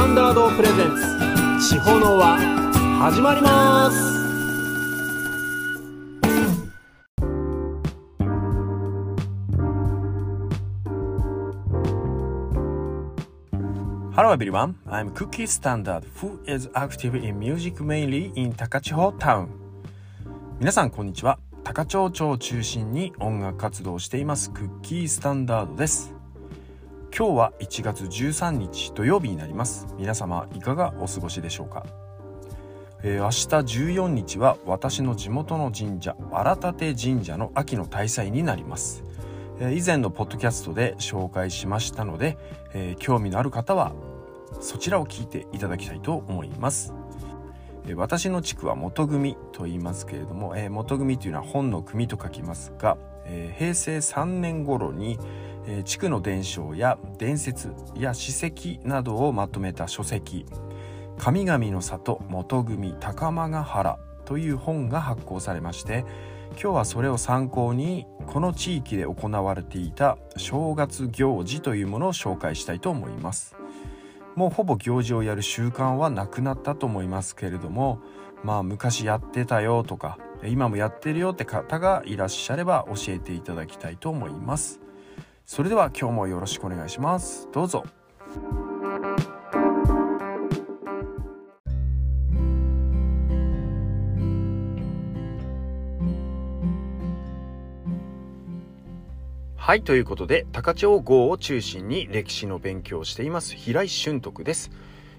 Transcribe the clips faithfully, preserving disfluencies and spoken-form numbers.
タンダードプレゼンツ、地方の輪始まります。Hello everyone, I'm Cookie Standard, who is active in music mainly in 高千穂 Town. 皆さんこんにちは。高千穂町を中心に音楽活動をしていますクッキースタンダードです。今日はいちがつじゅうさんにち土曜日になります。皆様いかがお過ごしでしょうか、えー、明日じゅうよっかは私の地元の神社荒立神社の秋の大祭になります。以前のポッドキャストで紹介しましたので、えー、興味のある方はそちらを聞いていただきたいと思います。えー、私の地区は元組と言いますけれども、えー、元組というのは本の組と書きますが、えー、へいせいさんねん頃に、えー、地区の伝承や伝説や史跡などをまとめた書籍神々の里元組高間ヶ原という本が発行されまして、今日はそれを参考にこの地域で行われていた正月行事というものを紹介したいと思います。もうほぼ行事をやる習慣はなくなったと思いますけれども、まあ昔やってたよとか今もやってるよって方がいらっしゃれば教えていただきたいと思います。それでは今日もよろしくお願いします。どうぞ。はい、ということで高千穂号を中心に歴史の勉強をしています平井俊徳です。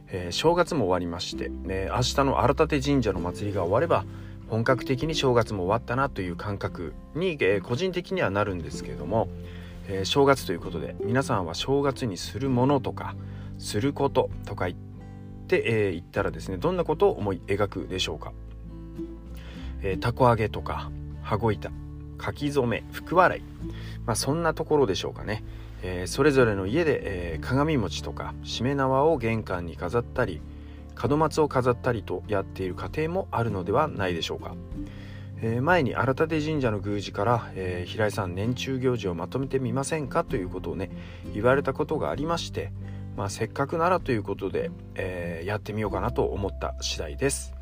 えー、正月も終わりまして、ね、明日の荒立神社の祭りが終われば本格的に正月も終わったなという感覚に、えー、個人的にはなるんですけれども、えー、正月ということで皆さんは正月にするものとかすることとか言って、えー、言ったらですね、どんなことを思い描くでしょうか。えー、たこ揚げとか羽子板、書き初め、福笑い、まあ、そんなところでしょうかね。えー、それぞれの家で、えー、鏡餅とかしめ縄を玄関に飾ったり門松を飾ったりとやっている家庭もあるのではないでしょうか。えー、前に荒立神社の宮司から、えー、平井さん年中行事をまとめてみませんかということをね言われたことがありまして、まあ、せっかくならということで、えー、やってみようかなと思った次第です。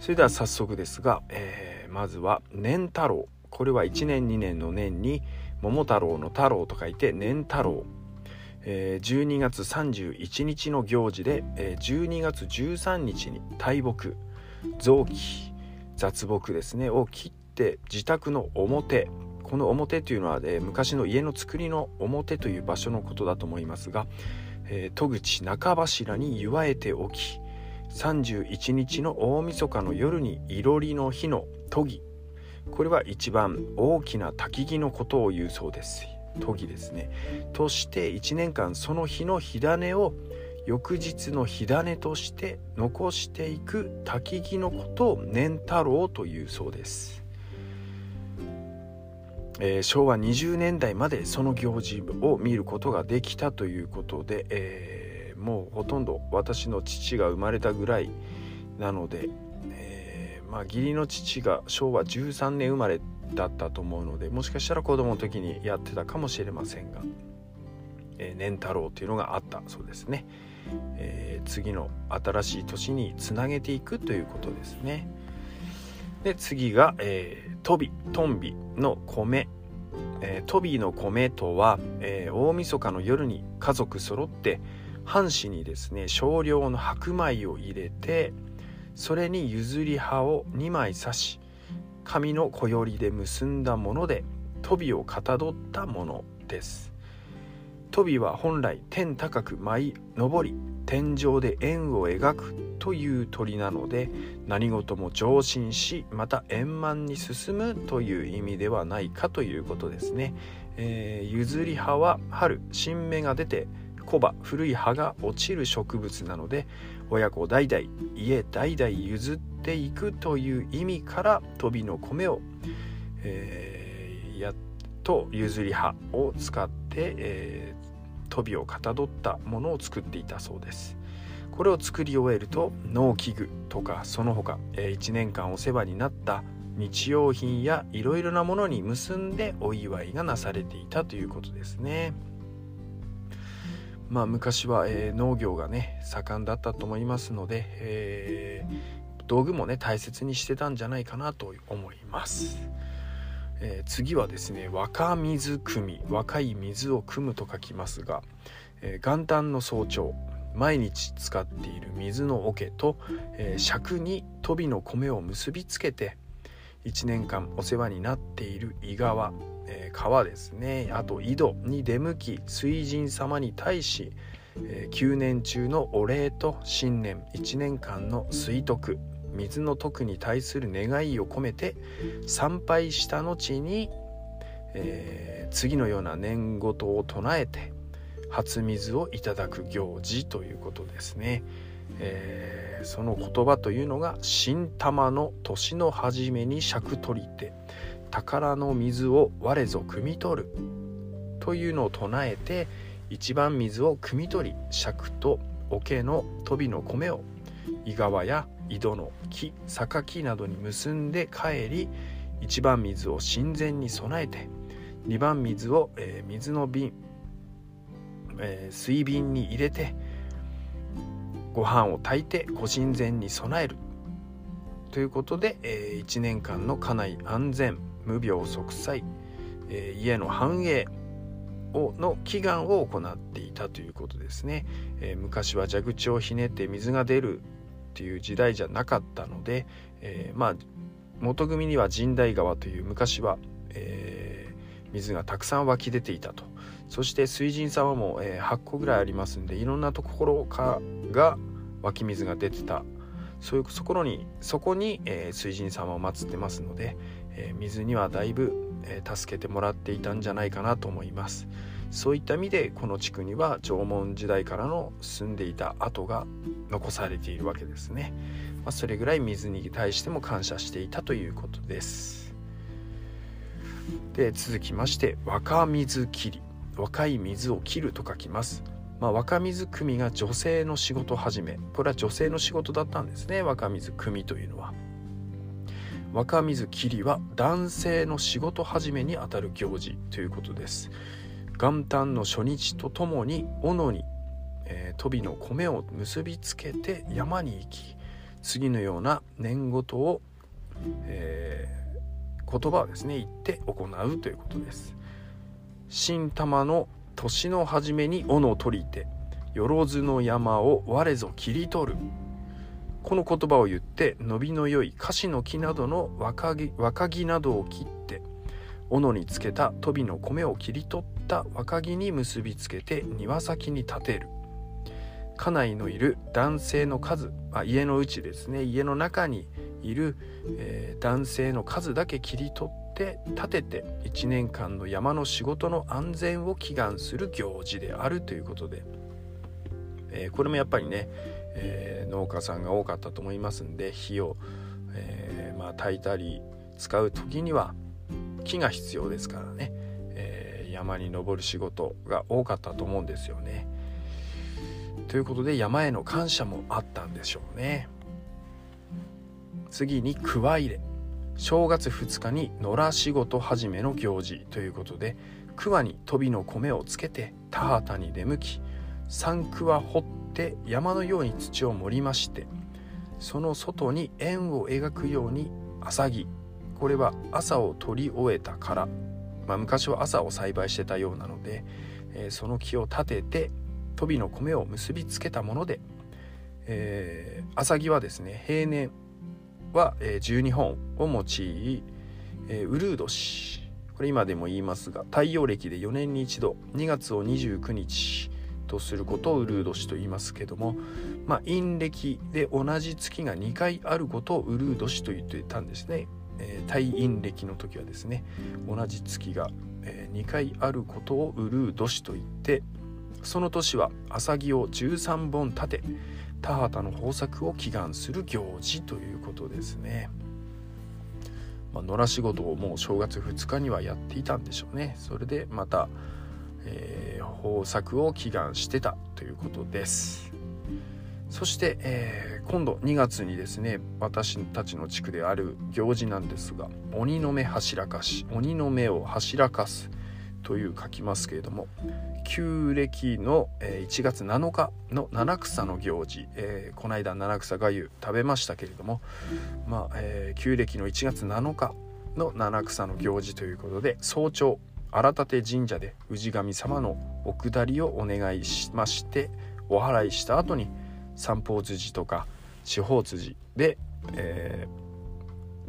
それでは早速ですが、えー、まずは年太郎、これはいちねんにねんの年に桃太郎の太郎と書いて年太郎。えー、じゅうにがつさんじゅういちにちの行事で、えー、じゅうにがつじゅうさんにちに大木、雑木、雑木ですねを切って自宅の表、この表というのは、えー、昔の家の作りの表という場所のことだと思いますが、えー、戸口中柱に結わえておき、さんじゅういちにちの大晦日の夜にいろりの火のとぎ、これは一番大きな焚き木のことを言うそうです。とぎですねとしていちねんかんその日の火種を翌日の火種として残していく焚き木のことを年太郎というそうです。えー、しょうわにじゅうねんだいまでその行事を見ることができたということで、えー、もうほとんど私の父が生まれたぐらいなので、えー、まあ義理の父がしょうわじゅうさんねん生まれだったと思うので、もしかしたら子供の時にやってたかもしれませんが、えー、年太郎というのがあったそうですね。えー、次の新しい年につなげていくということですね。で次が、えー、トビ、トンビの米、えー、トビの米とは、えー、大晦日の夜に家族揃って半紙にですね少量の白米を入れて、それに譲り葉をにまい刺し紙のこよりで結んだもので、トビをかたどったものです。トビは本来天高く舞い上り、天上で円を描くという鳥なので、何事も上進し、また円満に進むという意味ではないかということですね。えー、譲り葉は春、新芽が出て小葉、古い葉が落ちる植物なので、親子代々、家代々譲っていくという意味から飛びの米を、えー、やっと譲り葉を使って、えー、飛びをかたどったものを作っていたそうです。これを作り終えると農機具とかその他、えー、いちねんかんお世話になった日用品やいろいろなものに結んでお祝いがなされていたということですね。まあ、昔は、えー、農業がね盛んだったと思いますので、えー、道具もね大切にしてたんじゃないかなと思います、えー、次はですね、若水汲み、若い水を汲むと書きますが、えー、元旦の早朝毎日使っている水の桶と、えー、尺にとびの米を結びつけていちねんかんお世話になっている井川、えー、川ですね、あと井戸に出向き、水神様に対し、えー、旧年中のお礼と新年いちねんかんの水徳、水の徳に対する願いを込めて参拝した後に、えー、次のような念事を唱えて初水をいただく行事ということですね。えー、その言葉というのが、新玉の年の初めに尺取りて宝の水を我ぞ汲み取るというのを唱えて、一番水を汲み取り、尺と桶の飛びの米を井川や井戸の木、榊などに結んで帰り、一番水を神前に備えて、二番水を、えー、水の瓶、えー、水瓶に入れてご飯を炊いてご神前に備えるということで、えー、いちねんかんの家内安全、無病息災、えー、家の繁栄をの祈願を行っていたということですね。えー、昔は蛇口をひねって水が出るっていう時代じゃなかったので、えー、まあ元組には神代川という昔は、えー、水がたくさん湧き出ていたと。そして水神様もはっこぐらいありますんで、いろんなところが湧き水が出てた、そういうところにそこに水神様を祀ってますので、水にはだいぶ助けてもらっていたんじゃないかなと思います。そういった意味でこの地区には縄文時代からの住んでいた跡が残されているわけですね。まあ、それぐらい水に対しても感謝していたということです。で、続きまして、若水切り、若い水を切ると書きます。まあ、若水汲みが女性の仕事始め、これは女性の仕事だったんですね。若水汲みというのは、若水切りは男性の仕事始めにあたる行事ということです。元旦の初日とともに斧に、えー、飛びの米を結びつけて山に行き、次のような念事を、えー、言葉をですね言って行うということです。新玉の年の初めに斧を取りて、よろずの山を我ぞ切り取る、この言葉を言って、伸びの良いカシの木などの若木、若木などを切って、斧につけた飛びの米を切り取った若木に結びつけて庭先に立てる。家内のいる男性の数、あ、家のうちですね、家の中にいる、えー、男性の数だけ切り取って立てて、いちねんかんの山の仕事の安全を祈願する行事であるということで、えー、これもやっぱりね、えー、農家さんが多かったと思いますんで、火を、えーまあ、焚いたり使う時には木が必要ですからね、えー、山に登る仕事が多かったと思うんですよね。ということで、山への感謝もあったんでしょうね。次に、桑入れ、正月ふつかに野良仕事始めの行事ということで、桑に飛びの米をつけて田畑に出向き、三桑掘って山のように土を盛りまして、その外に円を描くように朝木、これは朝を取り終えたから、まあ、昔は朝を栽培してたようなので、えー、その木を立てて飛びの米を結びつけたもので、えー、朝木はですね、平年はじゅうにほんを用い、うるう年、これ今でも言いますが、太陽暦でよねんに一度にがつをにじゅうくにちとすることをうるう年と言いますけども、まあ、陰暦で同じ月がにかいあることをうるう年と言っていたんですね。えー、太陰暦の時はですね、同じ月がにかいあることをうるう年と言って、その年は朝木をじゅうさんぼん立て、田畑の豊作を祈願する行事ということですね。まあ、野良仕事をもう正月ふつかにはやっていたんでしょうね。それでまた、えー、豊作を祈願してたということです。そして、えー、今度にがつにですね、私たちの地区である行事なんですが、鬼の目柱かし、鬼の目を柱かすという書きますけれども、旧暦のいちがつなのかの七草の行事、えー、この間七草がゆ食べましたけれども、まあえー、旧暦のいちがつなのかの七草の行事ということで、早朝荒立神社で氏神様のお下りをお願いしまして、お祓いした後に三方辻とか四方辻で、え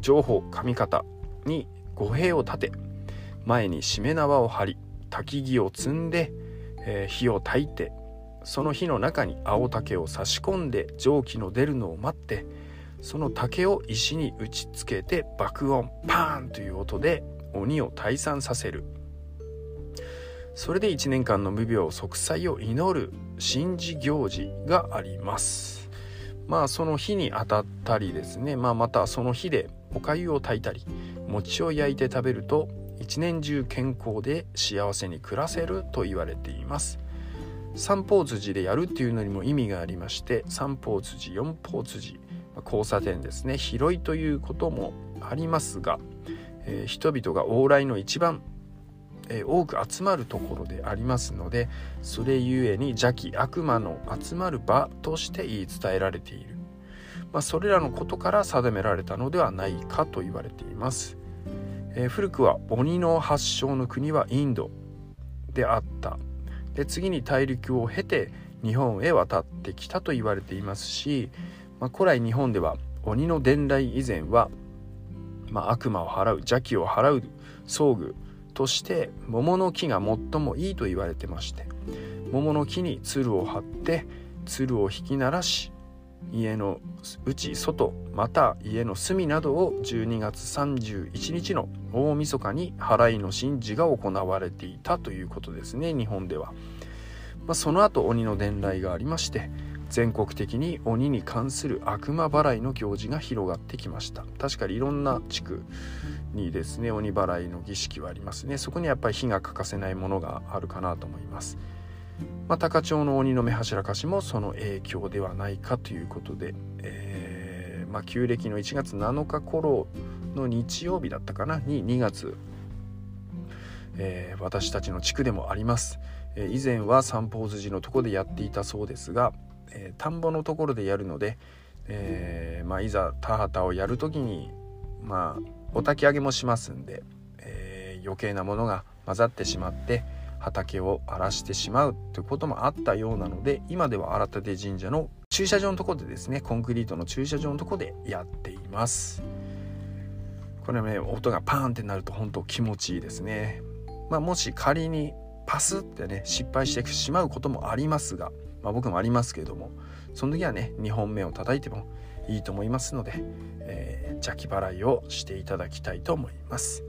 ー、上方上方に御幣を立て、前にしめ縄を張り、焚き木を積んで、えー、火を焚いて、その火の中に青竹を差し込んで蒸気の出るのを待って、その竹を石に打ちつけて爆音パーンという音で鬼を退散させる。それでいちねんかんの無病息災を祈る神事行事があります。まあその日にあたったりですね、まあ、またその日でおかゆを炊いたり餅を焼いて食べると一年中健康で幸せに暮らせると言われています。三方辻でやるっていうのにも意味がありまして、三方辻四方辻、交差点ですね、広いということもありますが、えー、人々が往来の一番、えー、多く集まるところでありますので、それゆえに邪気悪魔の集まる場として言い伝えられている、まあ、それらのことから定められたのではないかと言われています。えー、古くは鬼の発祥の国はインドであった。で次に大陸を経て日本へ渡ってきたと言われていますし、まあ、古来日本では鬼の伝来以前は、まあ、悪魔を払う邪気を払う装具として桃の木が最もいいと言われてまして、桃の木に鶴を張って鶴を引き鳴らし、家の内外また家の隅などをじゅうにがつさんじゅういちにちの大晦日に祓いの神事が行われていたということですね、日本では。まあ、その後鬼の伝来がありまして、全国的に鬼に関する悪魔払いの行事が広がってきました。確かにいろんな地区にですね、鬼払いの儀式はありますね。そこにやっぱり火が欠かせないものがあるかなと思います。まあ、高町の鬼の目柱貸しもその影響ではないかということで、えーまあ、旧暦のいちがつなのか頃の日曜日だったかなににがつ、えー、私たちの地区でもあります。えー、以前は三方筋のとこでやっていたそうですが、えー、田んぼのところでやるので、えーまあ、いざ田畑をやるときに、まあ、お焚き上げもしますんで、えー、余計なものが混ざってしまって畑を荒らしてしまうということもあったようなので、今では荒立神社の駐車場のところでですね、コンクリートの駐車場のところでやっています。これね、音がパーンってなると本当気持ちいいですね。まあ、もし仮にパスってね失敗してしまうこともありますが、まあ、僕もありますけれども、その時はねにほんめを叩いてもいいと思いますので、えー、邪気払いをしていただきたいと思います。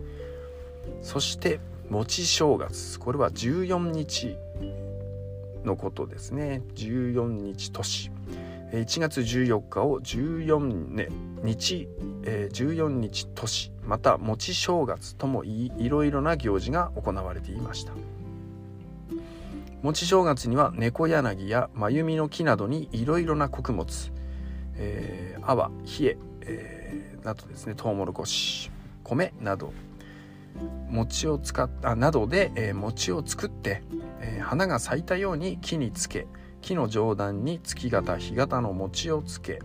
そして餅正月、これはじゅうよっかのことですね。じゅうよっかとし、いちがつじゅうよっかをじゅうよっか、えー、じゅうよっかとし、また餅正月ともいいろいろな行事が行われていました。餅正月には猫柳や繭実の木などにいろいろな穀物、えー、泡、冷え、えー、などですね、トウモロコシ、米など餅を使ったなどで、えー、餅を作って、えー、花が咲いたように木につけ、木の上段に月形日形の餅をつけ、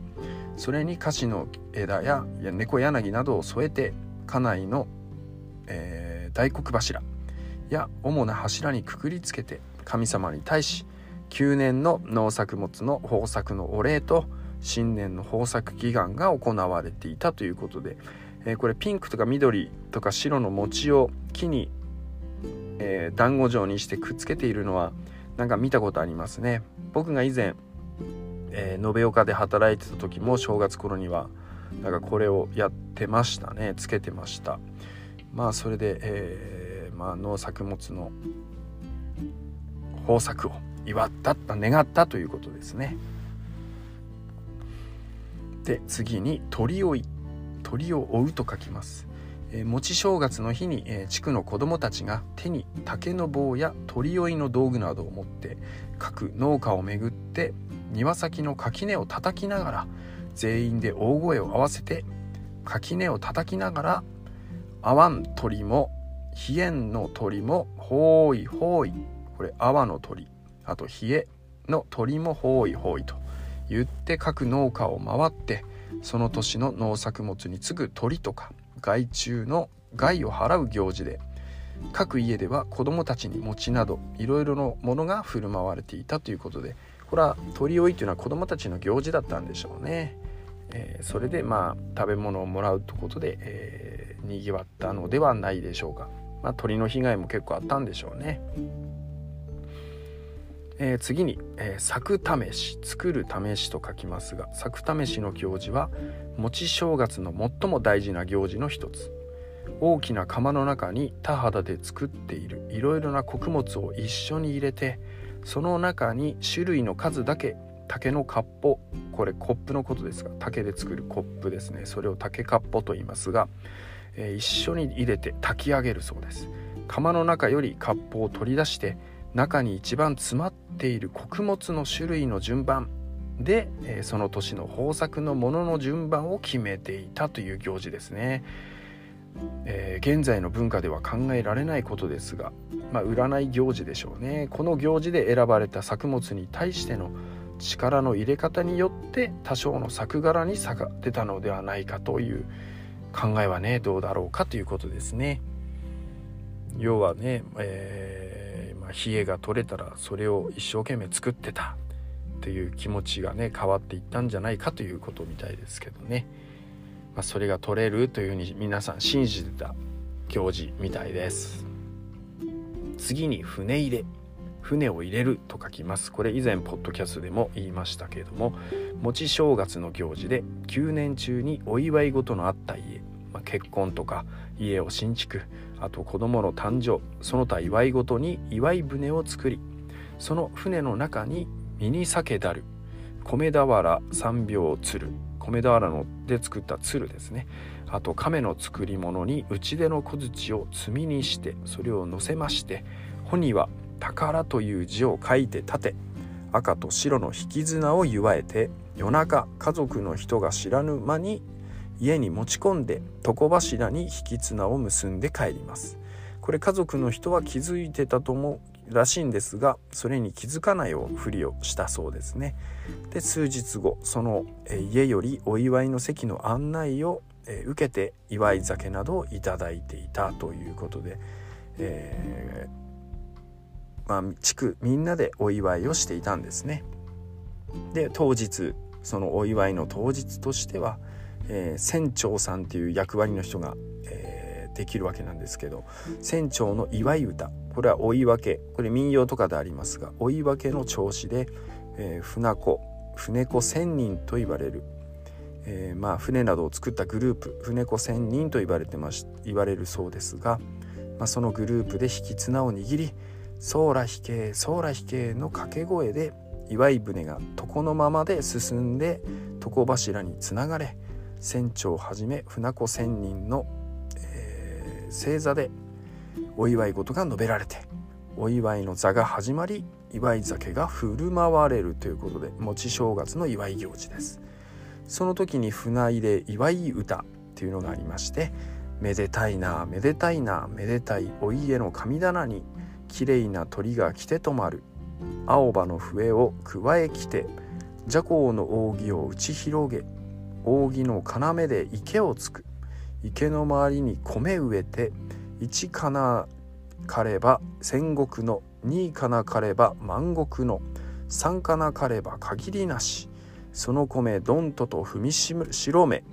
それに菓子の枝や猫柳などを添えて、家内の、えー、大黒柱や主な柱にくくりつけて、神様に対しきゅうねんの農作物の豊作のお礼と新年の豊作祈願が行われていたということで、これピンクとか緑とか白の餅を木に、えー、団子状にしてくっつけているのはなんか見たことありますね。僕が以前、えー、延岡で働いてた時も正月頃にはなんかこれをやってましたね、つけてました。まあそれで、えーまあ、農作物の豊作を祝ったった願ったということですね。で次に鳥追い、鳥を追うと書きます。えー、餅正月の日に、えー、地区の子どもたちが手に竹の棒や鳥追いの道具などを持って各農家を巡って庭先の垣根を叩きながら、全員で大声を合わせて垣根を叩きながら、あわん鳥も飛燕の鳥もほういほうい、これ阿波の鳥、あと飛燕の鳥もほういほういと言って各農家を回って、その年の農作物に次ぐ鳥とか害虫の害を払う行事で、各家では子どもたちに餅などいろいろのものが振る舞われていたということで、これは鳥追いというのは子どもたちの行事だったんでしょうね。えー、それでまあ食べ物をもらうということで、えー、にぎわったのではないでしょうか。まあ、鳥の被害も結構あったんでしょうね。えー、次に、えー、作試し、作る試しと書きますが、作試しの行事は餅正月の最も大事な行事の一つ。大きな釜の中に田畑で作っているいろいろな穀物を一緒に入れて、その中に種類の数だけ竹のかっぽ、これコップのことですが、竹で作るコップですね、それを竹かっぽと言いますが、えー、一緒に入れて炊き上げるそうです。釜の中よりかっぽを取り出して、中に一番詰まっている穀物の種類の順番で、えー、その年の豊作のものの順番を決めていたという行事ですね。えー、現在の文化では考えられないことですが、まあ、占い行事でしょうね。この行事で選ばれた作物に対しての力の入れ方によって多少の作柄に差が出たのではないかという考えはね、どうだろうかということですね。要はね、えーまあ、冷えが取れたらそれを一生懸命作ってたという気持ちがね、変わっていったんじゃないかということみたいですけどね。まあ、それが取れるというふうに皆さん信じてた行事みたいです。次に船入れ、船を入れると書きます。これ以前ポッドキャストでも言いましたけれども、餅正月の行事できゅうねん中にお祝い事のあった家、まあ、結婚とか家を新築、あと子供の誕生、その他祝い事に祝い船を作り、その船の中にミニ酒だる、米俵三俵つる、米俵ので作った鶴ですね、あと亀の作り物に打ち出の小槌を積みにして、それを乗せまして、穂には宝という字を書いて立て、赤と白の引き綱を結えて、夜中家族の人が知らぬ間に家に持ち込んで床柱に引き綱を結んで帰ります。これ家族の人は気づいてたと思うらしいんですが、それに気づかないふりをしたそうですね。で、数日後、その家よりお祝いの席の案内を受けて祝い酒などをいただいていたということで、えーまあ、地区みんなでお祝いをしていたんですね。で、当日、そのお祝いの当日としては、えー、船長さんという役割の人が、えー、できるわけなんですけど、船長の祝い歌、これは追い分け、これ民謡とかでありますが、追い分けの調子で、えー、船子、船子千人と言われる、えー、まあ船などを作ったグループ、船子千人と言われてまし、言われるそうですが、まあ、そのグループで引き綱を握り、ソーラ引け、ソーラ引けの掛け声で、祝い船が床のままで進んで、床柱につながれ、船長をはじめ船子千人の、えー、正座で、お祝い事が述べられて、お祝いの座が始まり、祝い酒が振る舞われるということで、餅正月の祝い行事です。その時に船入れ祝い歌というのがありまして、めでたいなめでたいなめでたいお家の神棚にきれいな鳥が来て止まる、青葉の笛をくわえきて、麝香の扇を打ち広げ、扇の要で池をつく、池の周りに米植えて、一かなかれば戦国の、二かなかれば万国の、三かなかれば限りなし、その米どんとと踏みしろめ、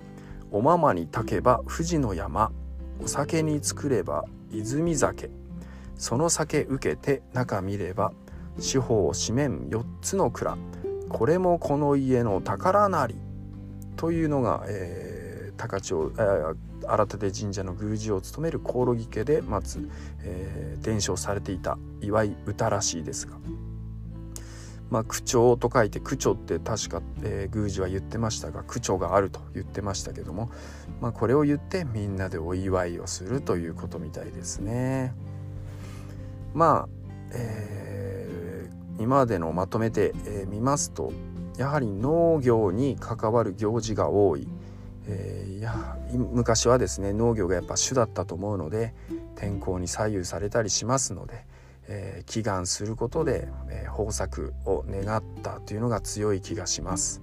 おままに炊けば富士の山、お酒に作れば泉酒、その酒受けて中見れば四方四面四つの蔵、これもこの家の宝なりというのが、えー、高千穂新手神社の宮司を務める興梠家でまず、えー、伝承されていた祝い歌らしいですが、まあ、口調と書いて口調って確か、えー、宮司は言ってましたが、口調があると言ってましたけども、まあ、これを言ってみんなでお祝いをするということみたいですね。まあ、えー、今までのまとめてみますと、やはり農業に関わる行事が多い、えー、いや昔はですね農業がやっぱ主だったと思うので天候に左右されたりしますので、えー、祈願することで、えー、豊作を願ったというのが強い気がします、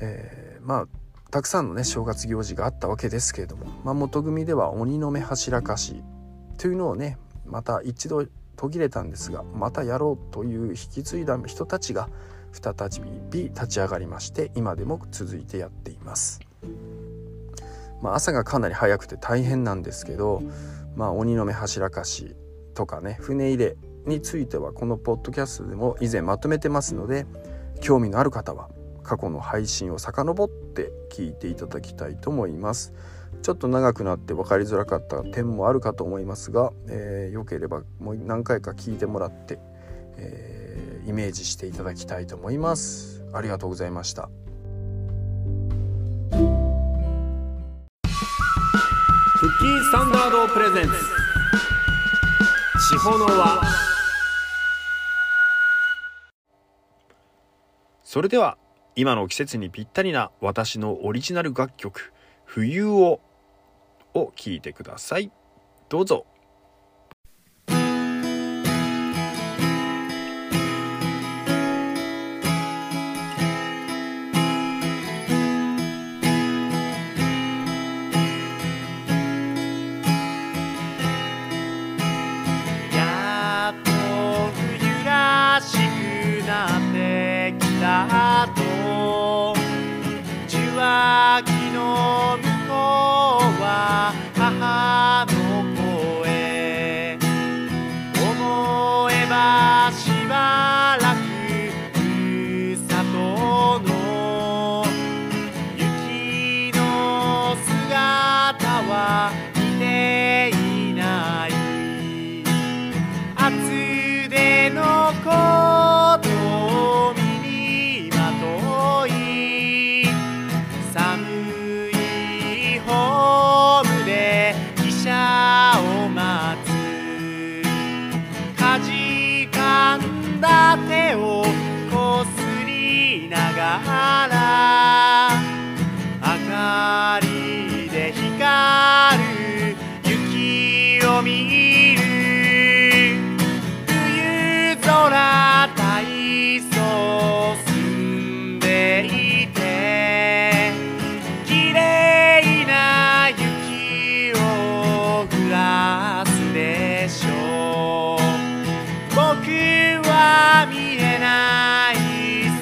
えー、まあたくさんのね正月行事があったわけですけれども、まあ、元組では鬼の目柱かしというのをねまた一度途切れたんですがまたやろうという引き継いだ人たちが再び立ち上がりまして今でも続いてやっています、まあ、朝がかなり早くて大変なんですけど、まあ、鬼の目柱かしとかね船入れについてはこのポッドキャストでも以前まとめてますので興味のある方は過去の配信を遡って聞いていただきたいと思います。ちょっと長くなって分かりづらかった点もあるかと思いますが、えー、よければもう何回か聞いてもらって、えー、イメージしていただきたいと思います。ありがとうございました。クッキースタンダードプレゼンツ千穂の輪。それでは今の季節にぴったりな私のオリジナル楽曲冬をを聴いてください。どうぞ。やっと冬らしくなってきたと秋の向こうは母の声思えばしばらくふるさとの雪の姿は似ていない厚手のコートを身にまとい寒いホームで汽車を待つかじかんだ手をこすりながら明かりで光る雪を見る冬空体操進んでいて見えない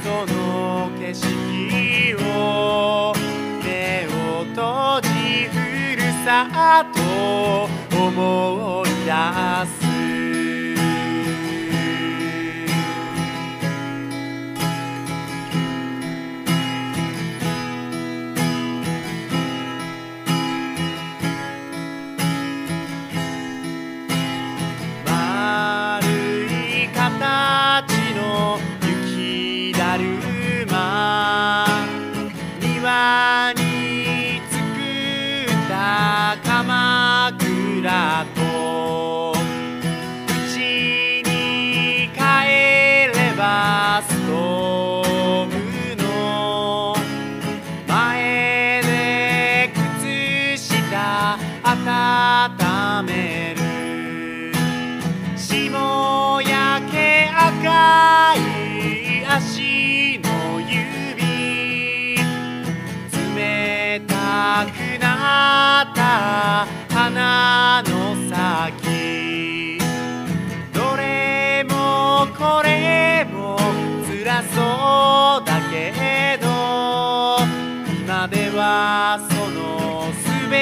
その景色を目を閉じふるさと思い出す庭に作った鎌倉と家に帰ればストーブの前で靴下温める霜焼け赤い足の指なくなった花の先どれもこれも辛そうだけど今ではそのすべ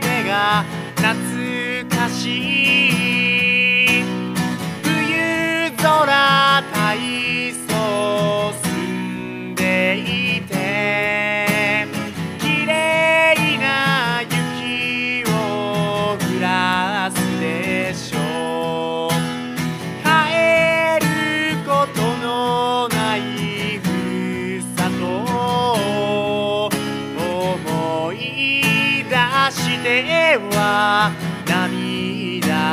てが懐かしい冬空体操進んでいて「思い出しては涙」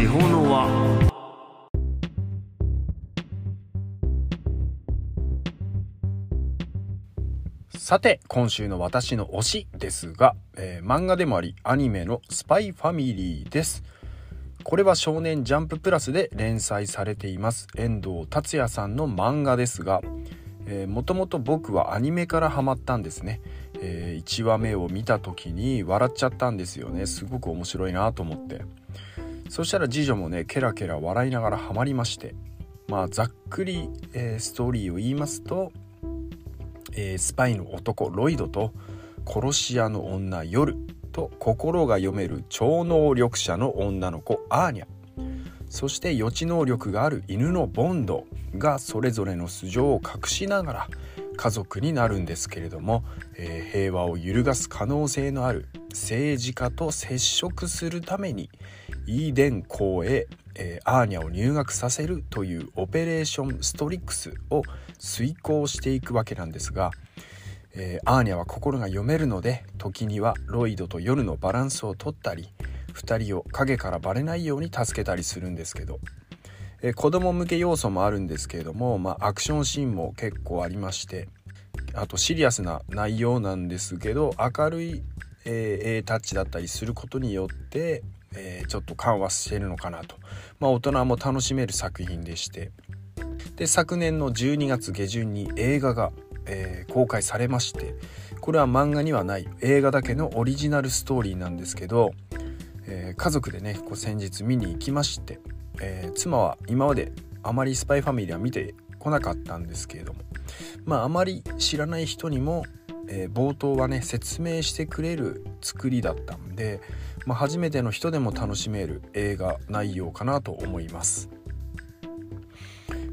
地方の輪。さて今週の私の推しですが、えー、漫画でもありアニメのスパイファミリーです。これは少年ジャンププラスで連載されています遠藤達也さんの漫画ですが、もともと僕はアニメからハマったんですね、えー、いちわめを見た時に笑っちゃったんですよね。すごく面白いなと思って、そしたら次女もねケラケラ笑いながらハマりまして、まあざっくり、えー、ストーリーを言いますと、えー、スパイの男ロイドと殺し屋の女ヨルと心が読める超能力者の女の子アーニャ、そして予知能力がある犬のボンドがそれぞれの素性を隠しながら家族になるんですけれども、えー、平和を揺るがす可能性のある政治家と接触するためにイーデン校へ、えー、アーニャを入学させるというオペレーションストリックスを遂行していくわけなんですが、えー、アーニャは心が読めるので時にはロイドとヨルのバランスを取ったりふたりを影からバレないように助けたりするんですけど、え子供向け要素もあるんですけれども、まあ、アクションシーンも結構ありまして、あとシリアスな内容なんですけど明るい、えー、タッチだったりすることによって、えー、ちょっと緩和しているのかなと、まあ、大人も楽しめる作品でして、で昨年のじゅうにがつげじゅんに映画が、えー、公開されまして、これは漫画にはない映画だけのオリジナルストーリーなんですけど、えー、家族でねこう先日見に行きまして、えー、妻は今まであまりスパイファミリーは見てこなかったんですけれども、まああまり知らない人にも、えー、冒頭はね説明してくれる作りだったんで、まあ、初めての人でも楽しめる映画内容かなと思います。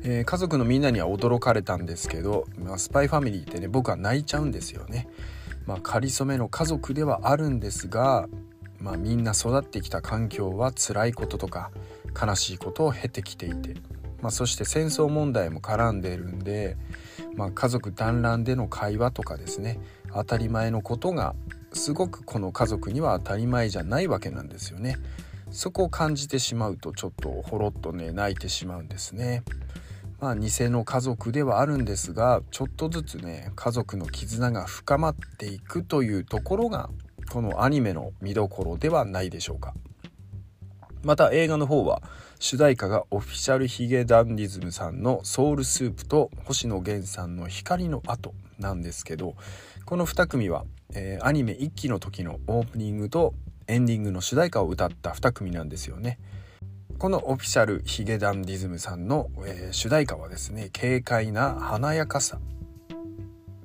えー、家族のみんなには驚かれたんですけど、まあ、スパイファミリーってね僕は泣いちゃうんですよね。まあかりそめの家族ではあるんですが、まあ、みんな育ってきた環境は辛いこととか悲しいことを経てきていて、まあ、そして戦争問題も絡んでいるんで、まあ、家族団らんでの会話とかですね、当たり前のことがすごくこの家族には当たり前じゃないわけなんですよね。そこを感じてしまうとちょっとほろっとね泣いてしまうんですね。まあ、偽の家族ではあるんですが、ちょっとずつね家族の絆が深まっていくというところがこのアニメの見どころではないでしょうか。また映画の方は主題歌がオフィシャルヒゲダンディズムさんのソウルスープと星野源さんの光の跡なんですけど、このに組は、えー、アニメいっきの時のオープニングとエンディングの主題歌を歌ったに組なんですよね。このオフィシャルヒゲダンディズムさんの、えー、主題歌はですね軽快な華やかさ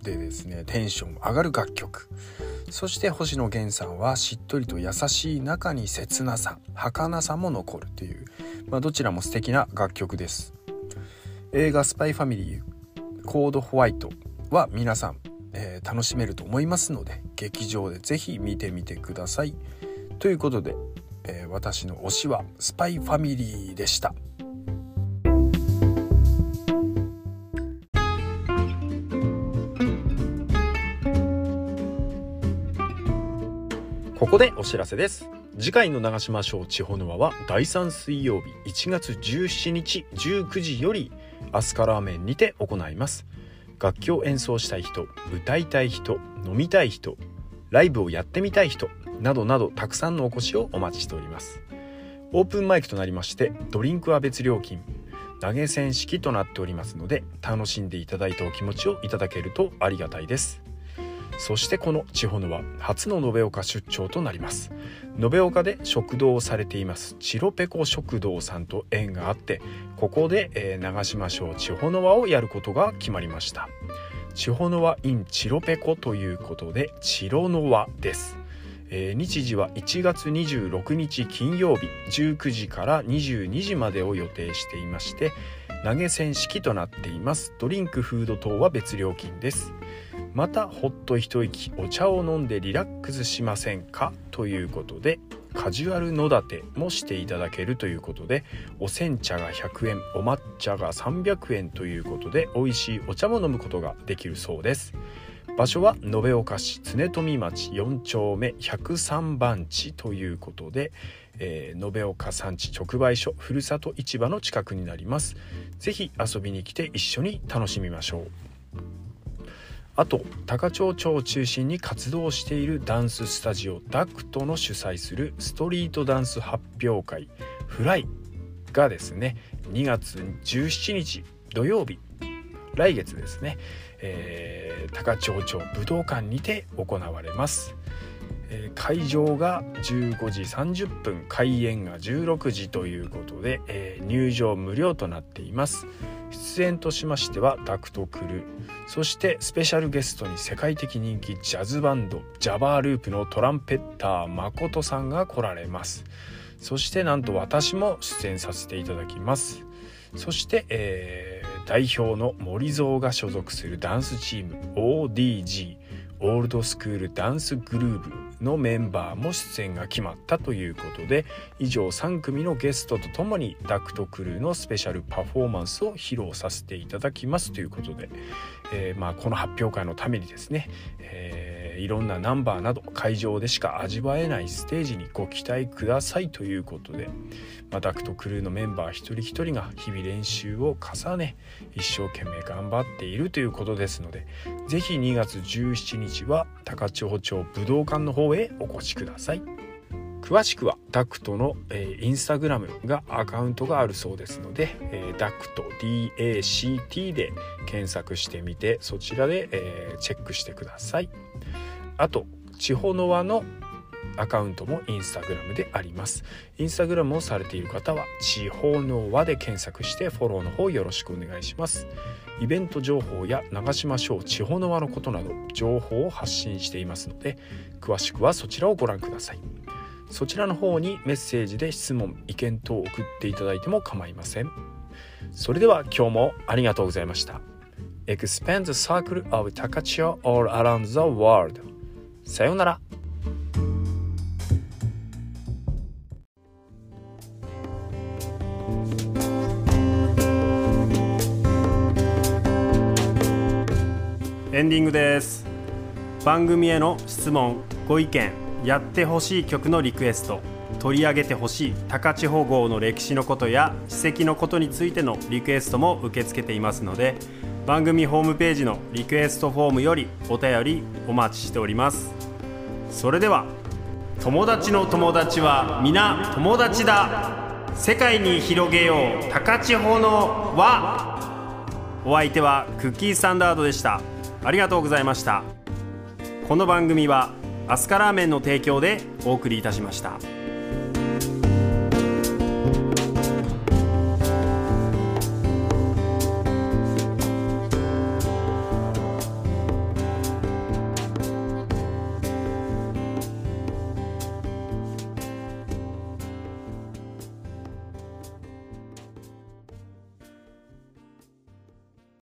でですねテンション上がる楽曲、そして星野源さんはしっとりと優しい中に切なさ儚さも残るという、まあ、どちらも素敵な楽曲です。映画スパイファミリーコードホワイトは皆さん、えー、楽しめると思いますので劇場でぜひ見てみてくださいということで、えー、私の推しはスパイファミリーでした。ここでお知らせです。次回の長島賞地方の輪はだいさんすいようびいちがつじゅうしちにちじゅうくじよりアスカラーメンにて行います。楽器を演奏したい人、歌いたい人、飲みたい人、ライブをやってみたい人などなどたくさんのお越しをお待ちしております。オープンマイクとなりましてドリンクは別料金、投げ銭式となっておりますので楽しんでいただいたお気持ちをいただけるとありがたいです。そしてこの地方の輪初の延岡出張となります。延岡で食堂をされていますチロペコ食堂さんと縁があって、ここで長島賞地方の輪をやることが決まりました。地方の輪 in チロペコということでチロの輪です。えー、日時はいちがつにじゅうろくにち金曜日じゅうくじからにじゅうにじまでを予定していまして、投げ銭式となっています。ドリンクフード等は別料金です。またほっと一息お茶を飲んでリラックスしませんかということでカジュアル野立てもしていただけるということで、お煎茶がひゃくえん、お抹茶がさんびゃくえんということで美味しいお茶も飲むことができるそうです。場所は延岡市常富町よんちょうめひゃくさんばんちということで、えー、延岡産地直売所ふるさと市場の近くになります。ぜひ遊びに来て一緒に楽しみましょう。あと高町町を中心に活動しているダンススタジオダクトの主催するストリートダンス発表会フライがですねにがつじゅうしちにち土曜日、来月ですね、えー、高町町武道館にて行われます。えー、会場がじゅうごじさんじゅっぷん、開演がじゅうろくじということで、えー、入場無料となっています。出演としましてはダクトクル、そしてスペシャルゲストに世界的人気ジャズバンドジャバーループのトランペッター誠さんが来られます。そしてなんと私も出演させていただきます。そして、えー、代表の森蔵が所属するダンスチーム オーディージー オールドスクールダンスグルーブのメンバーも出演が決まったということで、以上さん組のゲストとともにダクトクルーのスペシャルパフォーマンスを披露させていただきますということで、えーまあ、この発表会のためにですね、えー、いろんなナンバーなど会場でしか味わえないステージにご期待くださいということで、まあ、ダクトクルーのメンバー一人一人が日々練習を重ね一生懸命頑張っているということですので、ぜひにがつじゅうしちにちは高千穂町武道館の方へお越しください。詳しくはダクトの、えー、インスタグラムがアカウントがあるそうですので、えー、ダクト ダクト で検索してみてそちらで、えー、チェックしてください。あと千穂の輪のアカウントもインスタグラムであります。インスタグラムをされている方は地方の輪で検索してフォローの方よろしくお願いします。イベント情報や長島小地方の輪のことなど情報を発信していますので、詳しくはそちらをご覧ください。そちらの方にメッセージで質問意見等を送っていただいても構いません。それでは今日もありがとうございました。 Expand the circle of Takachio all around the world。 さようなら。エンディングです。番組への質問ご意見、やってほしい曲のリクエスト、取り上げてほしい高千穂号の歴史のことや史跡のことについてのリクエストも受け付けていますので、番組ホームページのリクエストフォームよりお便りお待ちしております。それでは、友達の友達は皆友達だ、世界に広げよう高千穂の輪。お相手はクッキーサンダードでした。ありがとうございました。この番組はアスカラーメンの提供でお送りいたしました。